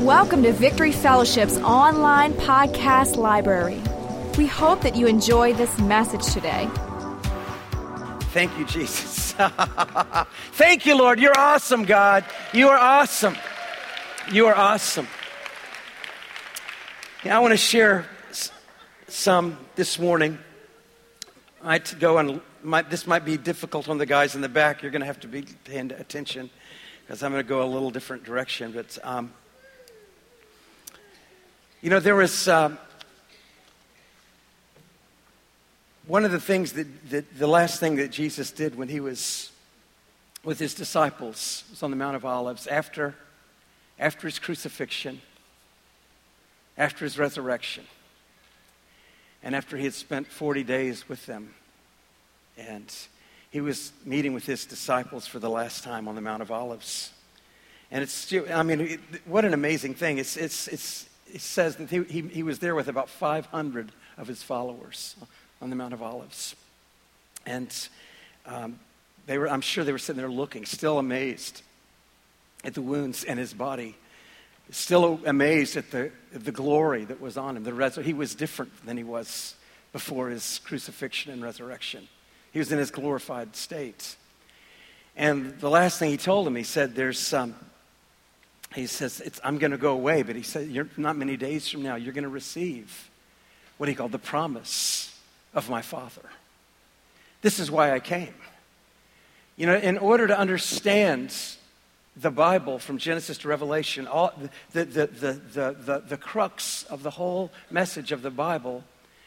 Welcome to Victory Fellowship's online podcast library. We hope that you enjoy this message today. Thank you, Jesus. Thank you, Lord. You're awesome, God. You are awesome. You are awesome. Now, I want to share some this morning. I had to go and this might be difficult on the guys in the back. You're going to have to be paying attention because I'm going to go a little different direction. But there was one of the things that the last thing that Jesus did when he was with his disciples was on the Mount of Olives after his crucifixion, after his resurrection, and after he had spent 40 days with them. And he was meeting with his disciples for the last time on the Mount of Olives. And what an amazing thing. It says that he was there with about 500 of his followers on the Mount of Olives. And I'm sure they were sitting there looking, still amazed at the wounds in his body, still amazed at the glory that was on him. He was different than he was before his crucifixion and resurrection. He was in his glorified state. And the last thing he told him, he said, he says, I'm going to go away. But he said, not many days from now, you're going to receive what he called the promise of my Father. This is why I came. In order to understand the Bible from Genesis to Revelation, all the crux of the whole message of the Bible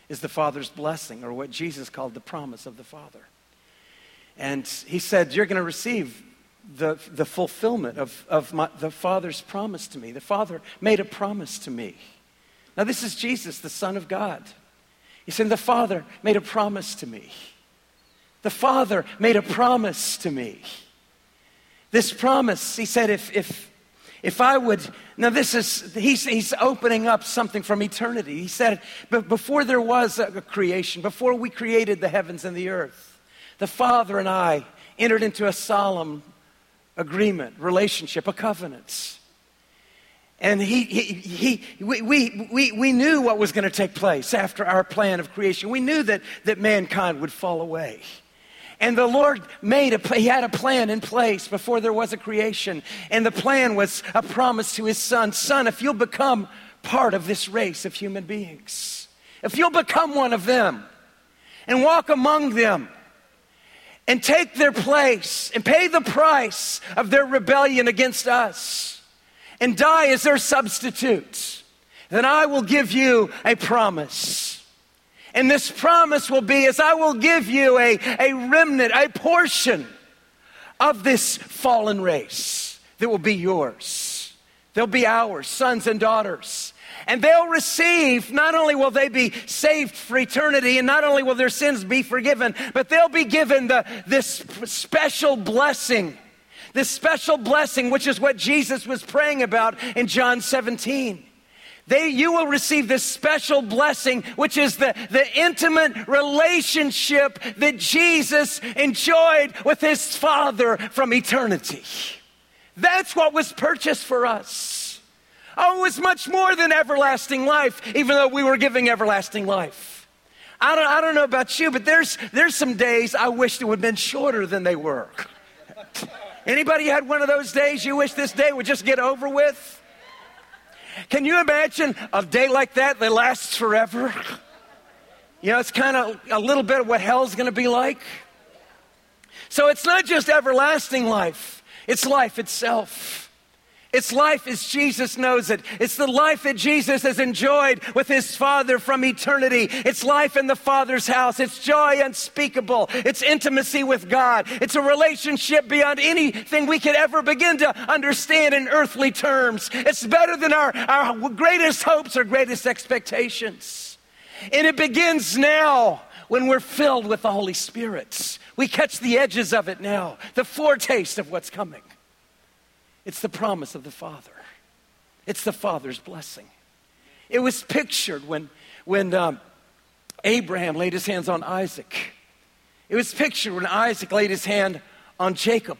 is the Father's blessing, or what Jesus called the promise of the Father. And he said, you're going to receive the fulfillment of the Father's promise to me. The Father made a promise to me. Now, this is Jesus, the Son of God. He said, the Father made a promise to me. The Father made a promise to me. This promise, he said, if I would, now this is, he's opening up something from eternity. He said, but before there was a creation, before we created the heavens and the earth, the Father and I entered into a solemn agreement, relationship, a covenant. And we knew what was going to take place after our plan of creation. We knew that mankind would fall away. And the Lord he had a plan in place before there was a creation. And the plan was a promise to his Son. Son, if you'll become part of this race of human beings, if you'll become one of them and walk among them and take their place and pay the price of their rebellion against us and die as their substitute, then I will give you a promise. And this promise will be as I will give you a remnant, a portion of this fallen race that will be yours. They'll be ours, sons and daughters. And they'll receive, not only will they be saved for eternity, and not only will their sins be forgiven, but they'll be given this special blessing. This special blessing, which is what Jesus was praying about in John 17. You will receive this special blessing, which is the intimate relationship that Jesus enjoyed with his Father from eternity. That's what was purchased for us. Oh, it was much more than everlasting life, even though we were giving everlasting life. I don't know about you, but there's some days I wished it would have been shorter than they were. Anybody had one of those days you wish this day would just get over with? Can you imagine a day like that lasts forever? It's kind of a little bit of what hell's going to be like. So it's not just everlasting life. It's life itself. It's life as Jesus knows it. It's the life that Jesus has enjoyed with his Father from eternity. It's life in the Father's house. It's joy unspeakable. It's intimacy with God. It's a relationship beyond anything we could ever begin to understand in earthly terms. It's better than our greatest hopes or greatest expectations. And it begins now when we're filled with the Holy Spirit. We catch the edges of it now, the foretaste of what's coming. It's the promise of the Father. It's the Father's blessing. It was pictured when Abraham laid his hands on Isaac. It was pictured when Isaac laid his hand on Jacob.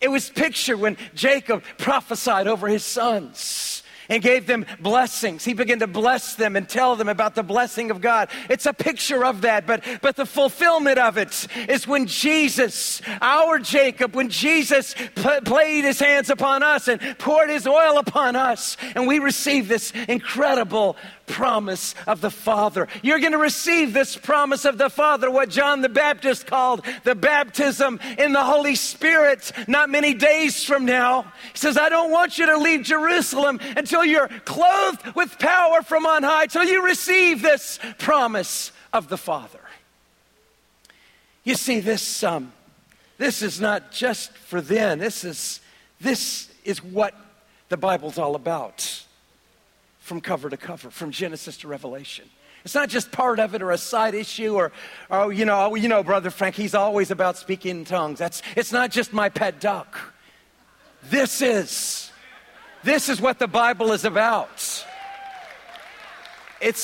It was pictured when Jacob prophesied over his sons. and gave them blessings. He began to bless them and tell them about the blessing of God. It's a picture of that, but the fulfillment of it is when Jesus, our Jacob, when Jesus laid his hands upon us and poured his oil upon us, and we received this incredible promise of the Father. You're going to receive this promise of the Father, what John the Baptist called the baptism in the Holy Spirit, not many days from now. He says, I don't want you to leave Jerusalem until you're clothed with power from on high, till you receive this promise of the Father. You see, this is not just for then. This is what the Bible's all about. From cover to cover, from Genesis to Revelation. It's not just part of it or a side issue or Brother Frank, he's always about speaking in tongues. It's not just my pet duck. This is what the Bible is about.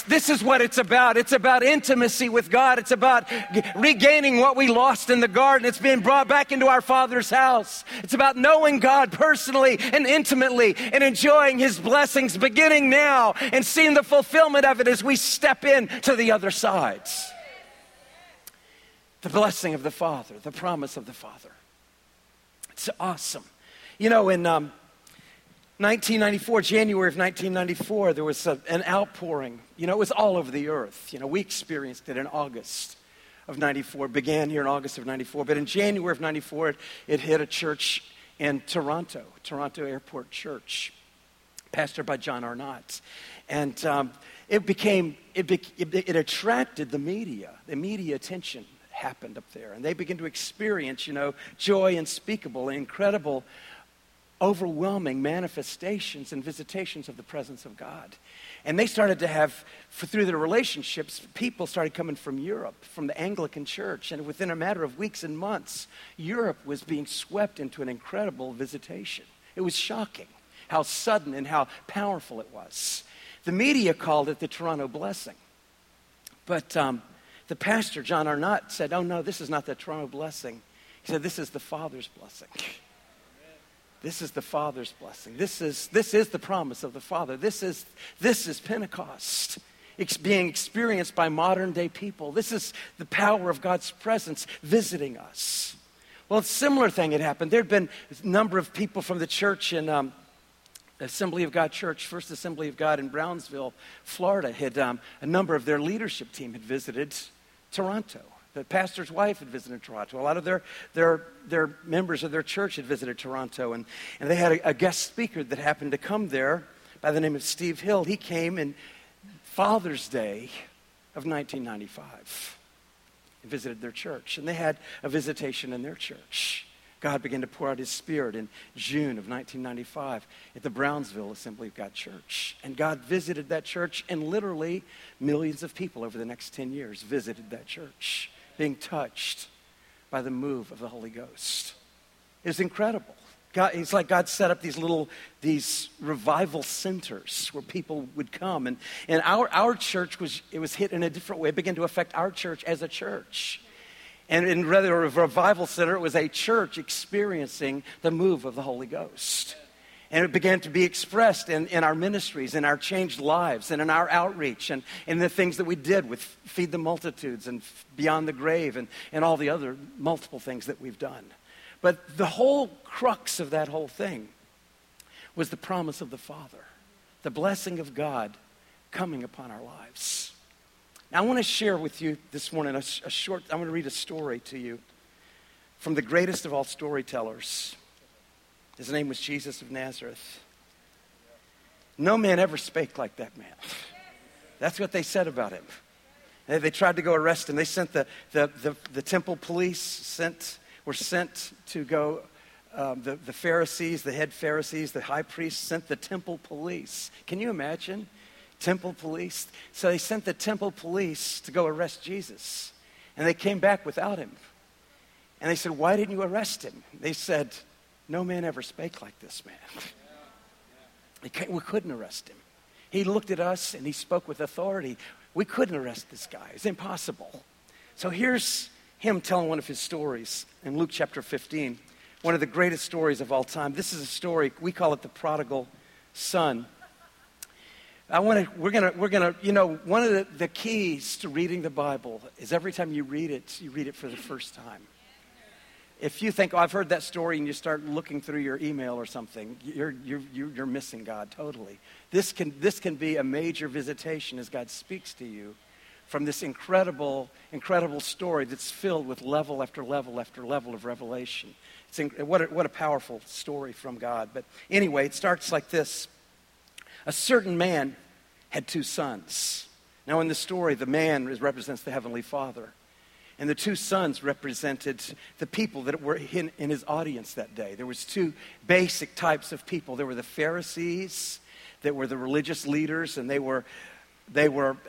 This is what it's about. It's about intimacy with God. It's about regaining what we lost in the garden. It's being brought back into our Father's house. It's about knowing God personally and intimately and enjoying his blessings beginning now and seeing the fulfillment of it as we step in to the other sides. The blessing of the Father, the promise of the Father. It's awesome. You know, in 1994, January of 1994, there was an outpouring. You know, it was all over the earth. You know, we experienced it in August of 94, began here in August of 94. But in January of 94, it hit a church in Toronto, Toronto Airport Church, pastored by John Arnott. And it attracted the media. The media attention happened up there. And they began to experience, you know, joy unspeakable, incredible, overwhelming manifestations and visitations of the presence of God. And they started to have, through their relationships, people started coming from Europe, from the Anglican church. And within a matter of weeks and months, Europe was being swept into an incredible visitation. It was shocking how sudden and how powerful it was. The media called it the Toronto blessing. But the pastor, John Arnott, said, oh no, this is not the Toronto blessing. He said, this is the Father's blessing. This is the Father's blessing. This is the promise of the Father. This is Pentecost. It's being experienced by modern day people. This is the power of God's presence visiting us. Well, a similar thing had happened. There had been a number of people from the church in Assembly of God Church, First Assembly of God in Brownsville, Florida. Had a number of their leadership team had visited Toronto. The pastor's wife had visited Toronto. A lot of their members of their church had visited Toronto. And they had a guest speaker that happened to come there by the name of Steve Hill. He came in Father's Day of 1995 and visited their church. And they had a visitation in their church. God began to pour out his Spirit in June of 1995 at the Brownsville Assembly of God Church. And God visited that church, and literally millions of people over the next 10 years visited that church, being touched by the move of the Holy Ghost. It's incredible. God, it's like God set up these revival centers where people would come. And our church, it was hit in a different way. It began to affect our church as a church. And in rather a revival center, it was a church experiencing the move of the Holy Ghost. And it began to be expressed in our ministries, in our changed lives, and in our outreach, and in the things that we did with Feed the Multitudes and Beyond the Grave and all the other multiple things that we've done. But the whole crux of that whole thing was the promise of the Father, the blessing of God coming upon our lives. Now, I want to share with you this morning I'm going to read a story to you from the greatest of all storytellers. His name was Jesus of Nazareth. No man ever spake like that man. That's what they said about him. And they tried to go arrest him. They sent the temple police, were sent to go, the Pharisees, the head Pharisees, the high priest sent the temple police. Can you imagine? Temple police. So they sent the temple police to go arrest Jesus. And they came back without him. And they said, why didn't you arrest him? They said, no man ever spake like this man. We couldn't arrest him. He looked at us and he spoke with authority. We couldn't arrest this guy. It's impossible. So here's him telling one of his stories in Luke chapter 15, one of the greatest stories of all time. This is a story, we call it the prodigal son. One of the keys to reading the Bible is every time you read it for the first time. If you think, I've heard that story, and you start looking through your email or something, you're missing God totally. This can be a major visitation as God speaks to you from this incredible story that's filled with level after level after level of revelation. It's what a powerful story from God. But anyway, it starts like this. A certain man had two sons. Now in the story, the man represents the Heavenly Father. And the two sons represented the people that were in his audience that day. There was two basic types of people. There were the Pharisees that were the religious leaders, and they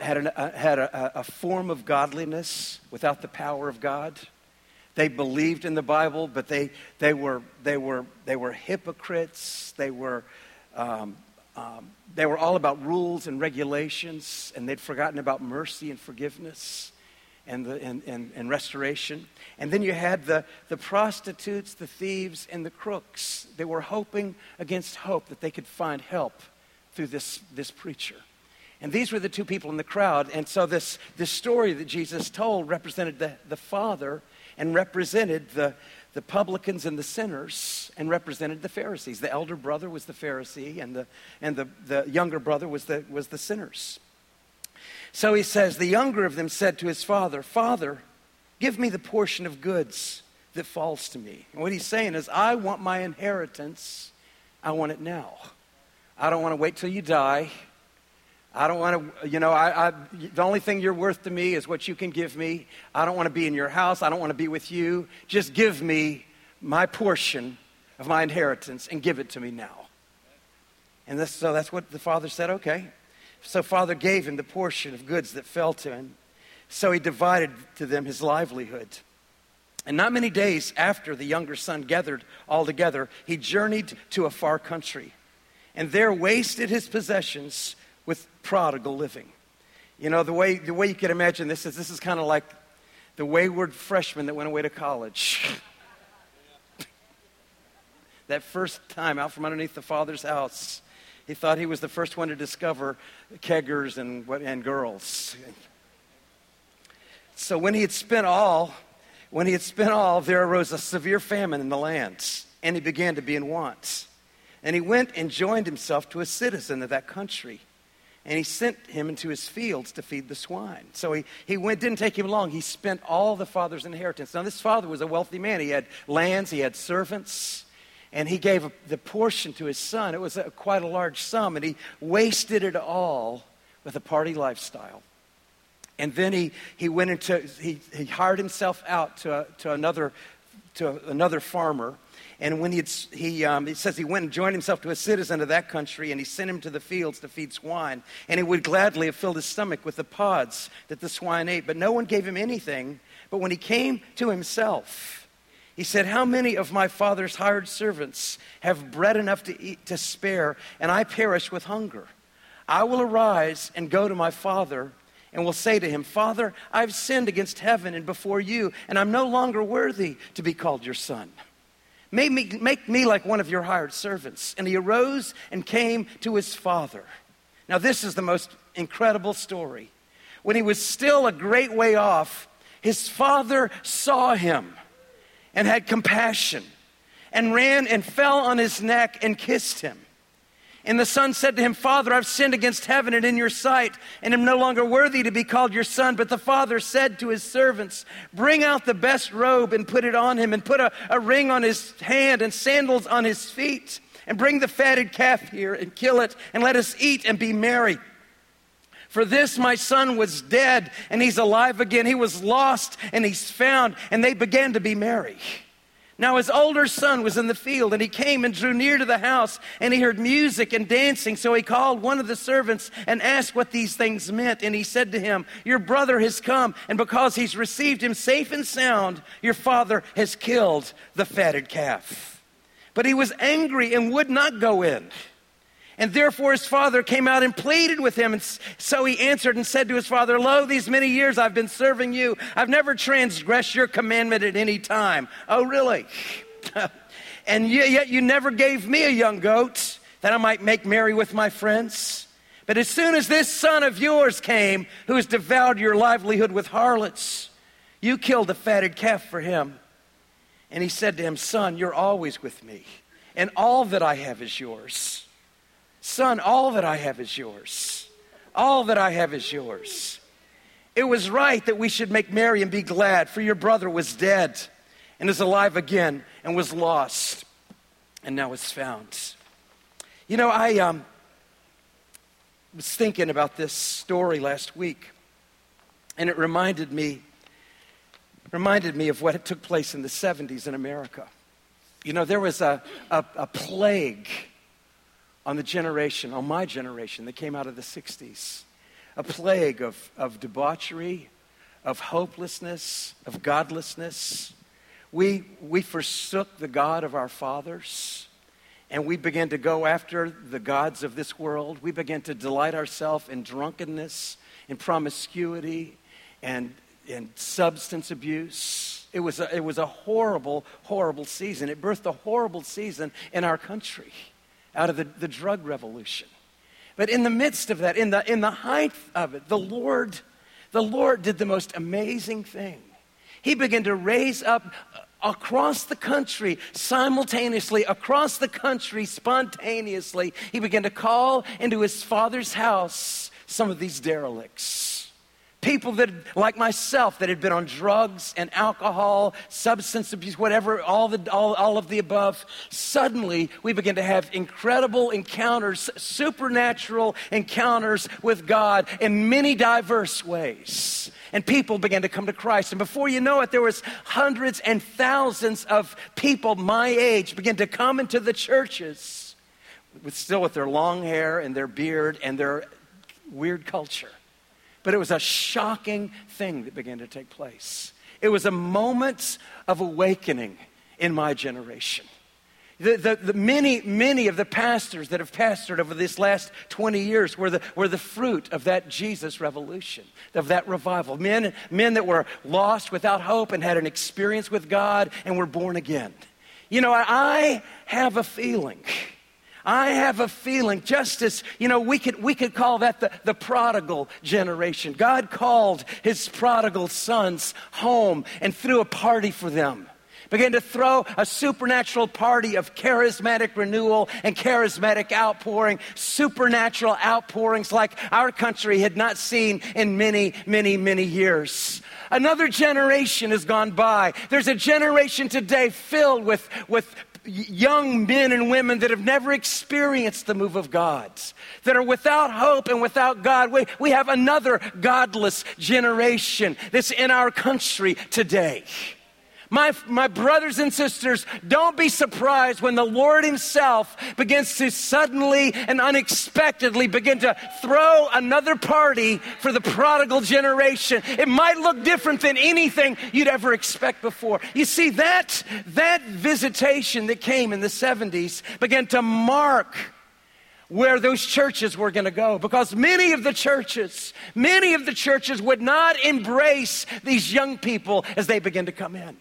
had a form of godliness without the power of God. They believed in the Bible, but they were hypocrites. They were all about rules and regulations, and they'd forgotten about mercy and forgiveness and restoration. And then you had the prostitutes, the thieves, and the crooks. They were hoping against hope that they could find help through this preacher. And these were the two people in the crowd. And so this story that Jesus told represented the Father and represented the publicans and the sinners, and represented the Pharisees. The elder brother was the Pharisee, and the younger brother was the sinners. So he says, the younger of them said to his father, "Father, give me the portion of goods that falls to me." And what he's saying is, I want my inheritance. I want it now. I don't want to wait till you die. I don't want to, the only thing you're worth to me is what you can give me. I don't want to be in your house. I don't want to be with you. Just give me my portion of my inheritance and give it to me now. And so that's what the father said, okay. So father gave him the portion of goods that fell to him. So he divided to them his livelihood. And not many days after the younger son gathered all together, he journeyed to a far country and there wasted his possessions with prodigal living. The way you could imagine this is kind of like the wayward freshman that went away to college. That first time out from underneath the father's house, he thought he was the first one to discover keggers and girls. So when he had spent all, there arose a severe famine in the land, and he began to be in want. And he went and joined himself to a citizen of that country. And he sent him into his fields to feed the swine. So he went, didn't take him long. He spent all the father's inheritance. Now, this father was a wealthy man. He had lands, he had servants, and he gave the portion to his son. It was quite a large sum, and he wasted it all with a party lifestyle. And then he hired himself out to another farmer. And when he says he went and joined himself to a citizen of that country, and he sent him to the fields to feed swine, and he would gladly have filled his stomach with the pods that the swine ate, but no one gave him anything. But when he came to himself, he said, "How many of my father's hired servants have bread enough to eat to spare, and I perish with hunger? I will arise and go to my father, and will say to him, 'Father, I've sinned against heaven and before you, and I'm no longer worthy to be called your son. Make me like one of your hired servants.' And he arose and came to his father." Now this is the most incredible story. When he was still a great way off, his father saw him and had compassion and ran and fell on his neck and kissed him. And the son said to him, "Father, I've sinned against heaven and in your sight, and am no longer worthy to be called your son." But the father said to his servants, "Bring out the best robe and put it on him, and put a ring on his hand and sandals on his feet, and bring the fatted calf here and kill it, and let us eat and be merry. For this my son was dead, and he's alive again. He was lost, and he's found." And they began to be merry. Now his older son was in the field, and he came and drew near to the house, and he heard music and dancing. So he called one of the servants and asked what these things meant. And he said to him, "Your brother has come, and because he's received him safe and sound, your father has killed the fatted calf." But he was angry and would not go in. And therefore his father came out and pleaded with him. And so he answered and said to his father, "Lo, these many years I've been serving you. I've never transgressed your commandment at any time." Oh, really? "And yet you never gave me a young goat that I might make merry with my friends. But as soon as this son of yours came, who has devoured your livelihood with harlots, you killed the fatted calf for him. And he said to him, son, you're always with me, and all that I have is yours. Son, all that I have is yours. All that I have is yours. It was right that we should make merry and be glad, for your brother was dead and is alive again, and was lost and now is found. You know, I was thinking about this story last week, and it reminded me of what took place in the 70s in America. You know, there was a plague on the generation, on my generation, that came out of the 60s. A plague of debauchery, of hopelessness, of godlessness. We forsook the God of our fathers, and we began to go after the gods of this world. We began to delight ourselves in drunkenness, in promiscuity, and substance abuse. It was a horrible, horrible season. It birthed a horrible season in our country out of the drug revolution. But in the midst of that, in the height of it, the Lord did the most amazing thing. He began to raise up across the country, simultaneously, across the country, spontaneously. He began to call into his father's house some of these derelicts. People that, like myself, that had been on drugs and alcohol, substance abuse, whatever, all of the above. Suddenly, we began to have incredible encounters, supernatural encounters with God in many diverse ways. And people began to come to Christ. And before you know it, there was hundreds and thousands of people my age began to come into the churches, with their long hair and their beard and their weird culture. But it was a shocking thing that began to take place. It was a moment of awakening in my generation. The many of the pastors that have pastored over this last 20 years were the fruit of that Jesus revolution, of that revival. Men that were lost without hope and had an experience with God and were born again. You know, I have a feeling, just as, you know, we could call that the prodigal generation. God called his prodigal sons home and threw a party for them. Began to throw a supernatural party of charismatic renewal and charismatic outpouring, supernatural outpourings like our country had not seen in many, many, many years. Another generation has gone by. There's a generation today filled with young men and women that have never experienced the move of God, that are without hope and without God. We have another godless generation that's in our country today. My brothers and sisters, don't be surprised when the Lord himself begins to suddenly and unexpectedly begin to throw another party for the prodigal generation. It might look different than anything you'd ever expect before. You see, that visitation that came in the 70s began to mark where those churches were going to go, because many of the churches would not embrace these young people as they began to come in.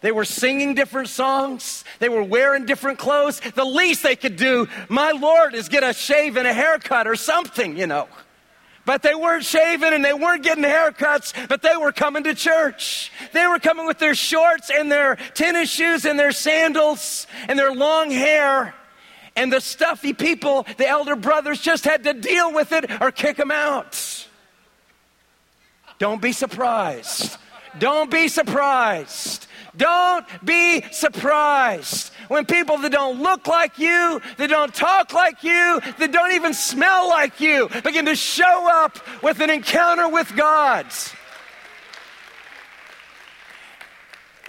They were singing different songs. They were wearing different clothes. The least they could do, my Lord, is get a shave and a haircut or something, you know. But they weren't shaving and they weren't getting haircuts, but they were coming to church. They were coming with their shorts and their tennis shoes and their sandals and their long hair. And the stuffy people, the elder brothers, just had to deal with it or kick them out. Don't be surprised. Don't be surprised. Don't be surprised when people that don't look like you, that don't talk like you, that don't even smell like you, begin to show up with an encounter with God.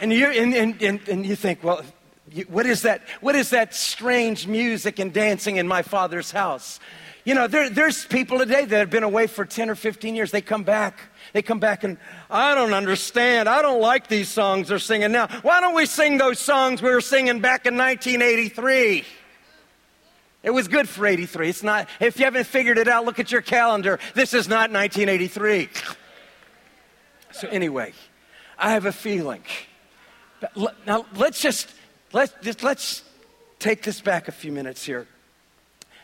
And you think, well, What is that strange music and dancing in my father's house? You know, there's people today that have been away for 10 or 15 years. They come back and, I don't understand. I don't like these songs they're singing now. Why don't we sing those songs we were singing back in 1983? It was good for 83. It's not, if you haven't figured it out, look at your calendar. This is not 1983. So anyway, I have a feeling. Now, let's take this back a few minutes here.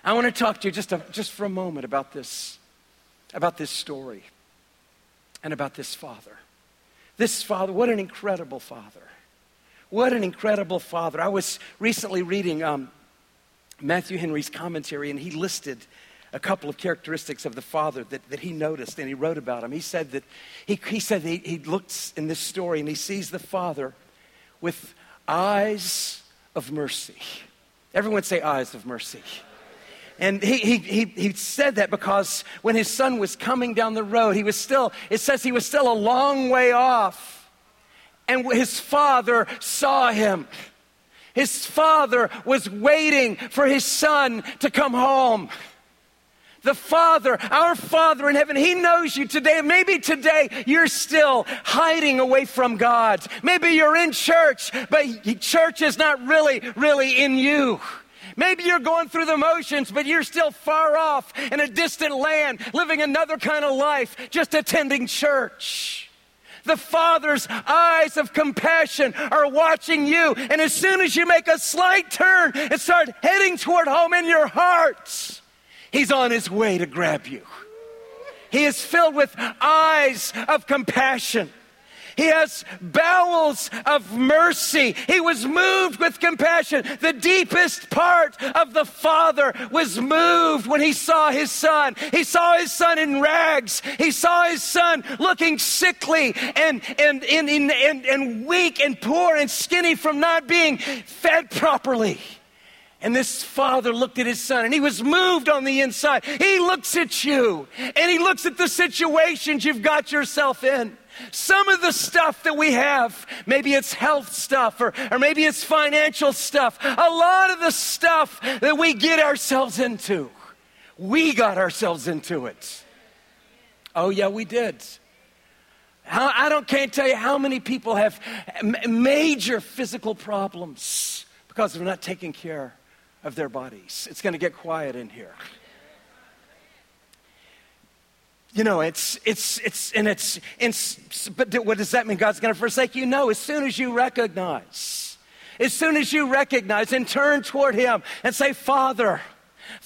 I want to talk to you just for a moment about this story and about this father. This father, what an incredible father. What an incredible father. I was recently reading Matthew Henry's commentary, and he listed a couple of characteristics of the father that he noticed, and he wrote about him. He said that he looks in this story and he sees the father with eyes of mercy. Everyone say eyes of mercy. And he said that because when his son was coming down the road, it says he was still a long way off, and his father saw him. His father was waiting for his son to come home. The Father, our Father in heaven, He knows you today. Maybe today you're still hiding away from God. Maybe you're in church, but church is not really in you. Maybe you're going through the motions, but you're still far off in a distant land, living another kind of life, just attending church. The Father's eyes of compassion are watching you, and as soon as you make a slight turn and start heading toward home in your heart, He's on His way to grab you. He is filled with eyes of compassion. He has bowels of mercy. He was moved with compassion. The deepest part of the Father was moved when he saw his son. He saw his son in rags. He saw his son looking sickly and weak and poor and skinny from not being fed properly. And this father looked at his son, and he was moved on the inside. He looks at you, and he looks at the situations you've got yourself in. Some of the stuff that we have, maybe it's health stuff, or maybe it's financial stuff. A lot of the stuff that we get ourselves into, we got ourselves into it. Oh, yeah, we did. I can't tell you how many people have major physical problems because they're not taking care of their bodies. It's going to get quiet in here. You know, but what does that mean? God's going to forsake you? No, as soon as you recognize and turn toward Him and say, Father,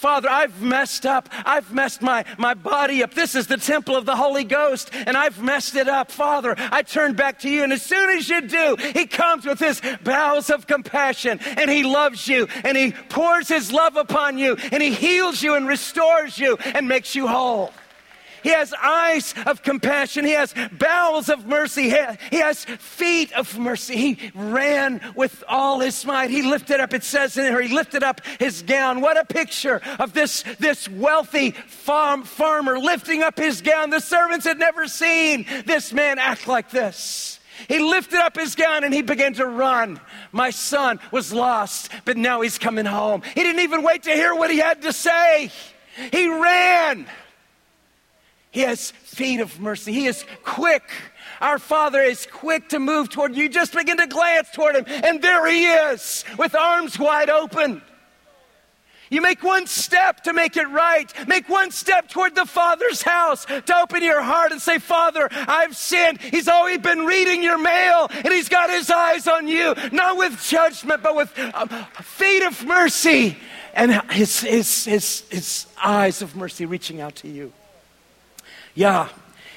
I've messed up. I've messed my body up. This is the temple of the Holy Ghost, and I've messed it up. Father, I turn back to you. And as soon as you do, He comes with His bowels of compassion, and He loves you, and He pours His love upon you, and He heals you and restores you and makes you whole. He has eyes of compassion. He has bowels of mercy. He has feet of mercy. He ran with all his might. He lifted up, it says in here, he lifted up his gown. What a picture of this wealthy farmer lifting up his gown. The servants had never seen this man act like this. He lifted up his gown and he began to run. My son was lost, but now he's coming home. He didn't even wait to hear what he had to say. He ran. He has feet of mercy. He is quick. Our Father is quick to move toward you. Just begin to glance toward Him, and there He is with arms wide open. You make one step to make it right. Make one step toward the Father's house to open your heart and say, Father, I've sinned. He's always been reading your mail, and He's got His eyes on you, not with judgment, but with feet of mercy and His eyes of mercy reaching out to you. Yeah,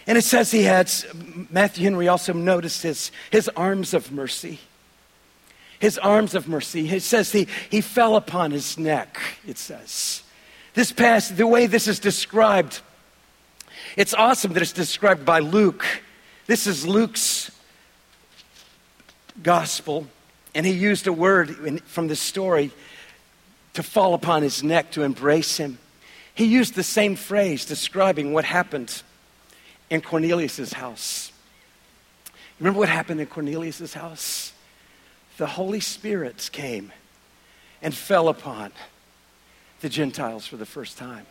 and it says Matthew Henry also noticed his arms of mercy. His arms of mercy. It says he fell upon his neck, it says. The way this is described, it's awesome that it's described by Luke. This is Luke's gospel, and he used a word from this story to fall upon his neck, to embrace him. He used the same phrase describing what happened in Cornelius' house. Remember what happened in Cornelius' house? The Holy Spirit came and fell upon the Gentiles for the first time.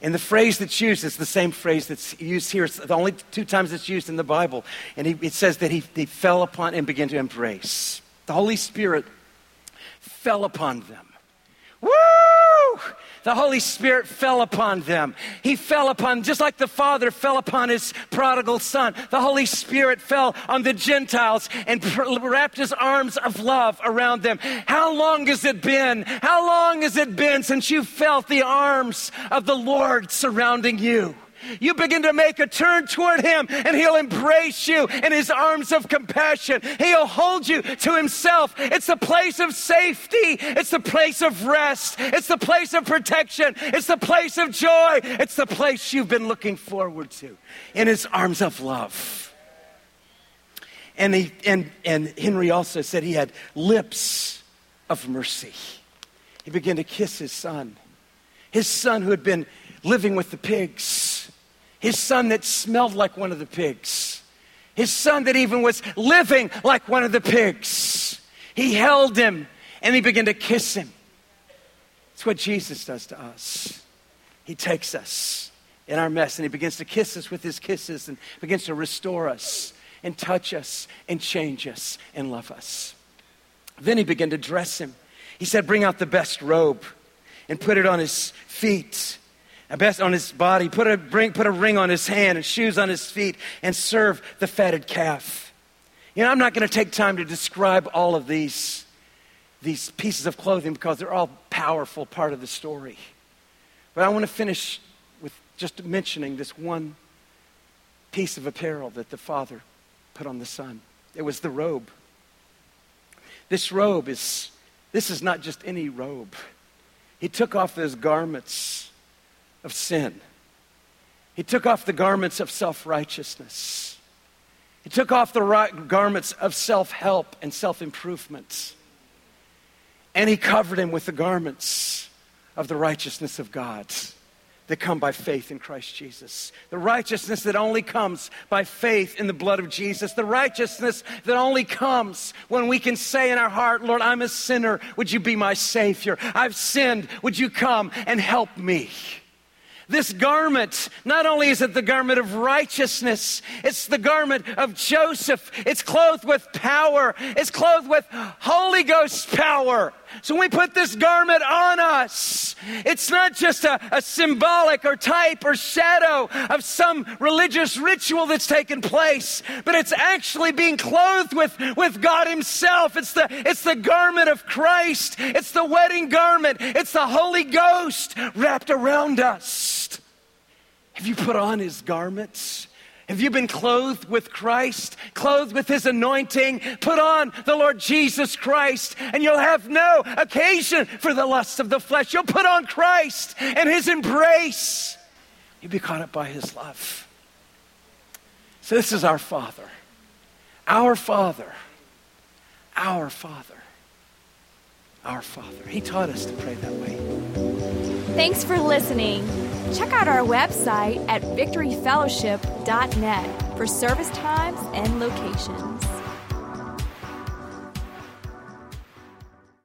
And the phrase that's used is the same phrase that's used here. It's the only two times it's used in the Bible. And it says that he fell upon and began to embrace. The Holy Spirit fell upon them. Woo! The Holy Spirit fell upon them. He fell upon, just like the Father fell upon his prodigal son, the Holy Spirit fell on the Gentiles and wrapped his arms of love around them. How long has it been? How long has it been since you felt the arms of the Lord surrounding you? You begin to make a turn toward him, and he'll embrace you in his arms of compassion. He'll hold you to himself. It's a place of safety. It's a place of rest. It's the place of protection. It's the place of joy. It's the place you've been looking forward to, in his arms of love. And Henry also said he had lips of mercy. He began to kiss his son who had been living with the pigs. His son that smelled like one of the pigs. His son that even was living like one of the pigs. He held him and he began to kiss him. It's what Jesus does to us. He takes us in our mess and he begins to kiss us with his kisses and begins to restore us and touch us and change us and love us. Then he began to dress him. He said, bring out the best robe and put it on his feet. A vest on his body, put a ring on his hand and shoes on his feet, and serve the fatted calf. You know, I'm not going to take time to describe all of these pieces of clothing because they're all powerful part of the story. But I want to finish with just mentioning this one piece of apparel that the Father put on the Son. It was the robe. This is not just any robe. He took off those garments of sin. He took off the garments of self-righteousness. He took off the garments of self-help and self-improvement. And he covered him with the garments of the righteousness of God that come by faith in Christ Jesus. The righteousness that only comes by faith in the blood of Jesus. The righteousness that only comes when we can say in our heart, Lord, I'm a sinner. Would you be my Savior? I've sinned. Would you come and help me? This garment, not only is it the garment of righteousness, it's the garment of Joseph. It's clothed with power. It's clothed with Holy Ghost power. So when we put this garment on us, it's not just a symbolic or type or shadow of some religious ritual that's taken place, but it's actually being clothed with God himself. It's the garment of Christ. It's the wedding garment. It's the Holy Ghost wrapped around us. Have you put on his garments? Have you been clothed with Christ, clothed with his anointing? Put on the Lord Jesus Christ, and you'll have no occasion for the lusts of the flesh. You'll put on Christ and his embrace. You'll be caught up by his love. So this is our Father, our Father, our Father, our Father. He taught us to pray that way. Thanks for listening. Check out our website at victoryfellowship.net for service times and locations.